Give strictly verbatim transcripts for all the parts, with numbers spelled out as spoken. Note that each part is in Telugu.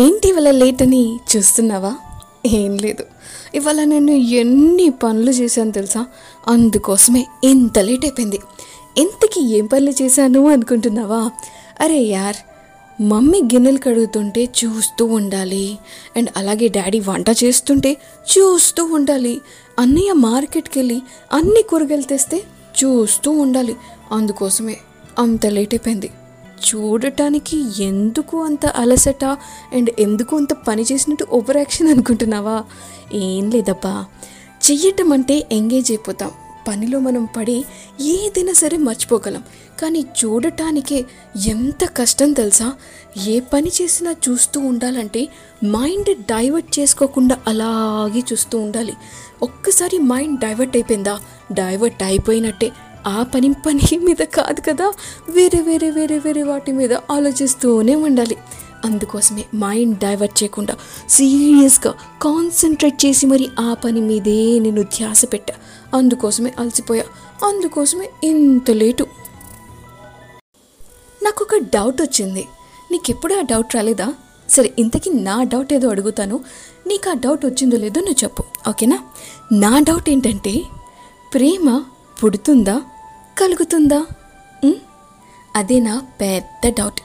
ఏంటి ఇవాళ లేట్ అని చూస్తున్నావా? ఏం లేదు, ఇవాళ నేను ఎన్ని పనులు చేశాను తెలుసా, అందుకోసమే ఎంత లేట్ అయిపోయింది. ఎంతకీ ఏం పనులు చేశాను అనుకుంటున్నావా? అరే యార్, మమ్మీ గిన్నెలు కడుగుతుంటే చూస్తూ ఉండాలి, అండ్ అలాగే డాడీ వంట చేస్తుంటే చూస్తూ ఉండాలి, అన్నయ్య మార్కెట్కి వెళ్ళి అన్ని కూరగాయలు తెస్తే చూస్తూ ఉండాలి. అందుకోసమే అంత లేట్ అయిపోయింది. చూడటానికి ఎందుకు అంత అలసట అండ్ ఎందుకు అంత పని చేసినట్టు ఓవర్ యాక్షన్ అనుకుంటున్నావా? ఏం లేదబ్బా, చెయ్యటం అంటే ఎంగేజ్ అయిపోతాం, పనిలో మనం పడి ఏదైనా సరే మర్చిపోగలం. కానీ చూడటానికే ఎంత కష్టం తెలుసా, ఏ పని చేసినా చూస్తూ ఉండాలంటే మైండ్ డైవర్ట్ చేసుకోకుండా అలాగే చూస్తూ ఉండాలి. ఒక్కసారి మైండ్ డైవర్ట్ అయిపోయిందా, డైవర్ట్ అయిపోయినట్టే. ఆ పని పని మీద కాదు కదా, వేరే వేరే వేరే వేరే వాటి మీద ఆలోచిస్తూనే ఉండాలి. అందుకోసమే మైండ్ డైవర్ట్ చేయకుండా సీరియస్గా కాన్సన్ట్రేట్ చేసి మరి ఆ పని మీదే నేను ధ్యాస పెట్టా. అందుకోసమే అలసిపోయా, అందుకోసమే ఇంత లేటు. నాకు ఒక డౌట్ వచ్చింది, నీకెప్పుడు ఆ డౌట్ రాలేదా? సరే, ఇంతకీ నా డౌట్ ఏదో అడుగుతాను, నీకు ఆ డౌట్ వచ్చిందో లేదో నువ్వు చెప్పు, ఓకేనా? నా డౌట్ ఏంటంటే, ప్రేమ పుడుతుందా కలుగుతుందా? అదే నా పెద్ద డౌట్.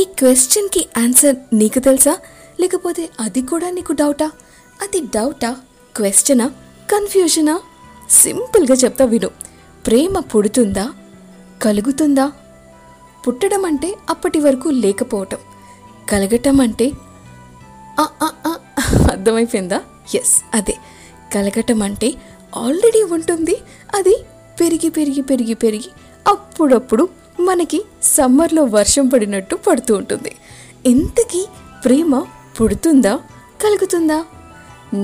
ఈ క్వశ్చన్కి ఆన్సర్ నీకు తెలుసా, లేకపోతే అది కూడా నీకు డౌటా? అది డౌటా, క్వశ్చనా, కన్ఫ్యూజనా? సింపుల్గా చెప్తా విను. ప్రేమ పుడుతుందా కలుగుతుందా? పుట్టడం అంటే అప్పటి వరకు లేకపోవటం, కలగటం అంటే అర్థమైపోయిందా? ఎస్, అదే కలగటం అంటే ఆల్రెడీ ఉంటుంది, అది పెరిగి పెరిగి పెరిగి పెరిగి అప్పుడప్పుడు మనకి సమ్మర్లో వర్షం పడినట్టు పడుతూ ఉంటుంది. ఇంతకీ ప్రేమ పుడుతుందా కలుగుతుందా?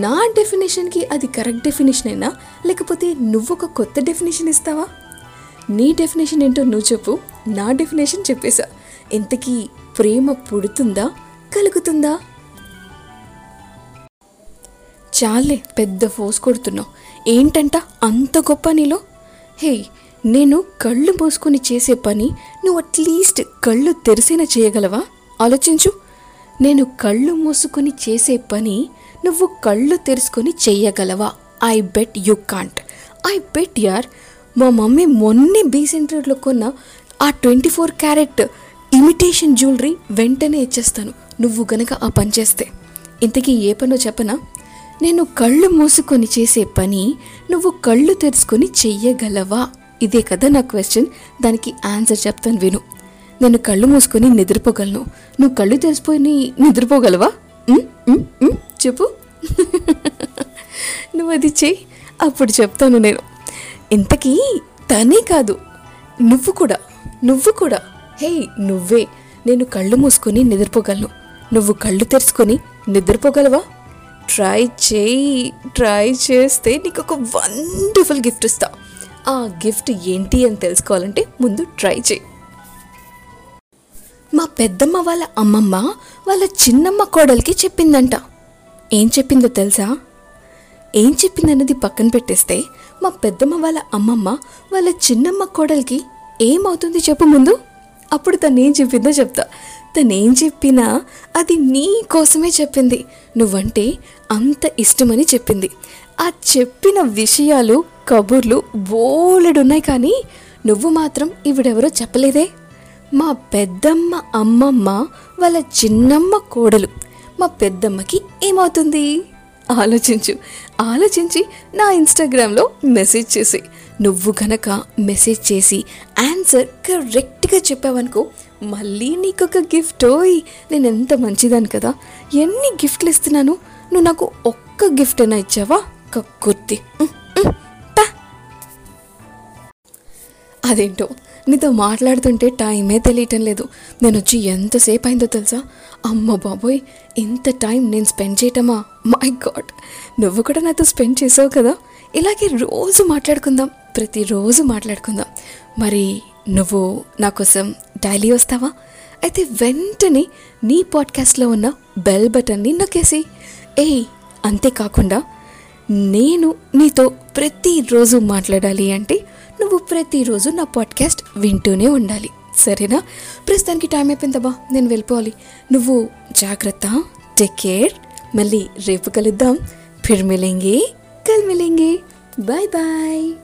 నా డెఫినేషన్కి అది కరెక్ట్ డెఫినేషన్ అయినా, లేకపోతే నువ్వొక కొత్త డెఫినేషన్ ఇస్తావా? నీ డెఫినేషన్ ఏంటో నువ్వు చెప్పు, నా డెఫినేషన్ చెప్పేసా. ఇంతకీ ప్రేమ పుడుతుందా కలుగుతుందా? చాలే, పెద్ద ఫోర్స్ కొడుతున్నావు. ఏంటంట అంత గొప్ప నీలో? హే, నేను కళ్ళు మూసుకొని చేసే పని నువ్వు అట్లీస్ట్ కళ్ళు తెరిసైనా చేయగలవా? ఆలోచించు, నేను కళ్ళు మూసుకొని చేసే పని నువ్వు కళ్ళు తెరుచుకొని చెయ్యగలవా? I bet you can't. I bet యార్, మా మమ్మీ మొన్నే బీ సెంటర్లో కొన్న ఆ twenty four carat imitation jewellery వెంటనే ఇచ్చేస్తాను నువ్వు గనక ఆ పని చేస్తే. ఇంతకీ ఏ పనో చెప్పనా? నేను కళ్ళు మూసుకొని చేసే పని నువ్వు కళ్ళు తెరుచుకొని చెయ్యగలవా? ఇదే కదా నా క్వశ్చన్, దానికి ఆన్సర్ చెప్తాను విను. నేను కళ్ళు మూసుకొని నిద్రపోగలను, నువ్వు కళ్ళు తెరిచిపోయి నిద్రపోగలవా? చెప్పు, నువ్వు అది చెయ్యి, అప్పుడు చెప్తాను నేను. ఇంతకీ తనే కాదు, నువ్వు కూడా నువ్వు కూడా హే నువ్వే, నేను కళ్ళు మూసుకొని నిద్రపోగలను, నువ్వు కళ్ళు తెరుచుకొని నిద్రపోగలవా? ట్రై చేయి, ట్రై చేస్తే నీకు ఒక వండర్ఫుల్ గిఫ్ట్ ఇస్తా. ఆ గిఫ్ట్ ఏంటి అని తెలుసుకోవాలంటే ముందు ట్రై చేయి. మా పెద్దమ్మ వాళ్ళ అమ్మమ్మ వాళ్ళ చిన్నమ్మ కోడలికి చెప్పిందంట. ఏం చెప్పిందో తెలుసా? ఏం చెప్పిందన్నది పక్కన పెట్టేస్తే, మా పెద్దమ్మ వాళ్ళ అమ్మమ్మ వాళ్ళ చిన్నమ్మ కోడలికి ఏమవుతుంది చెప్పు ముందు, అప్పుడు తను ఏం చెప్పిందో చెప్తా. తనేం చెప్పినా అది నీ కోసమే చెప్పింది, నువ్వంటే అంత ఇష్టమని చెప్పింది. ఆ చెప్పిన విషయాలు కబుర్లు బోలెడున్నాయి, కానీ నువ్వు మాత్రం ఇవిడెవరో చెప్పలేదే. మా పెద్దమ్మ అమ్మమ్మ వాళ్ళ చిన్నమ్మ కోడలు మా పెద్దమ్మకి ఏమవుతుంది ఆలోచించు, ఆలోచించి నా ఇన్స్టాగ్రామ్లో మెసేజ్ చేసి, నువ్వు గనక మెసేజ్ చేసి ఆన్సర్ కరెక్ట్గా చెప్పావనుకో, మళ్ళీ నీకొక గిఫ్ట్. ఓయ్, నేను ఎంత మంచిదాన్ని కదా, ఎన్ని గిఫ్ట్లు ఇస్తున్నాను, నువ్వు నాకు ఒక్క గిఫ్ట్ అయినా ఇచ్చావా? కక్కుర్తి. అదేంటో నీతో మాట్లాడుతుంటే టైమే తెలియటం లేదు. నేను వచ్చి ఎంతసేపు అయిందో తెలుసా? అమ్మ బాబోయ్, ఇంత టైం నేను స్పెండ్ చేయటమా? మై గాడ్, నువ్వు కూడా నాతో స్పెండ్ చేసావు కదా. ఇలాగే రోజు మాట్లాడుకుందాం, ప్రతిరోజు మాట్లాడుకుందాం. మరి నువ్వు నా కోసం డైలీ వస్తావా? అయితే వెంటనే నీ పాడ్కాస్ట్లో ఉన్న బెల్ బటన్ని నొక్కేసి. ఏయ్, అంతేకాకుండా నేను నీతో ప్రతిరోజు మాట్లాడాలి అంటే నువ్వు ప్రతిరోజు నా పాడ్కాస్ట్ వింటూనే ఉండాలి, సరేనా? ప్రస్తుతానికి టైం అయిపోయిందబ్బా, నేను వెళ్ళిపోవాలి. నువ్వు జాగ్రత్త, टेक केयर, मल्ली रेप कल दम फिर मिलेंगे, कल मिलेंगे, बाय बाय।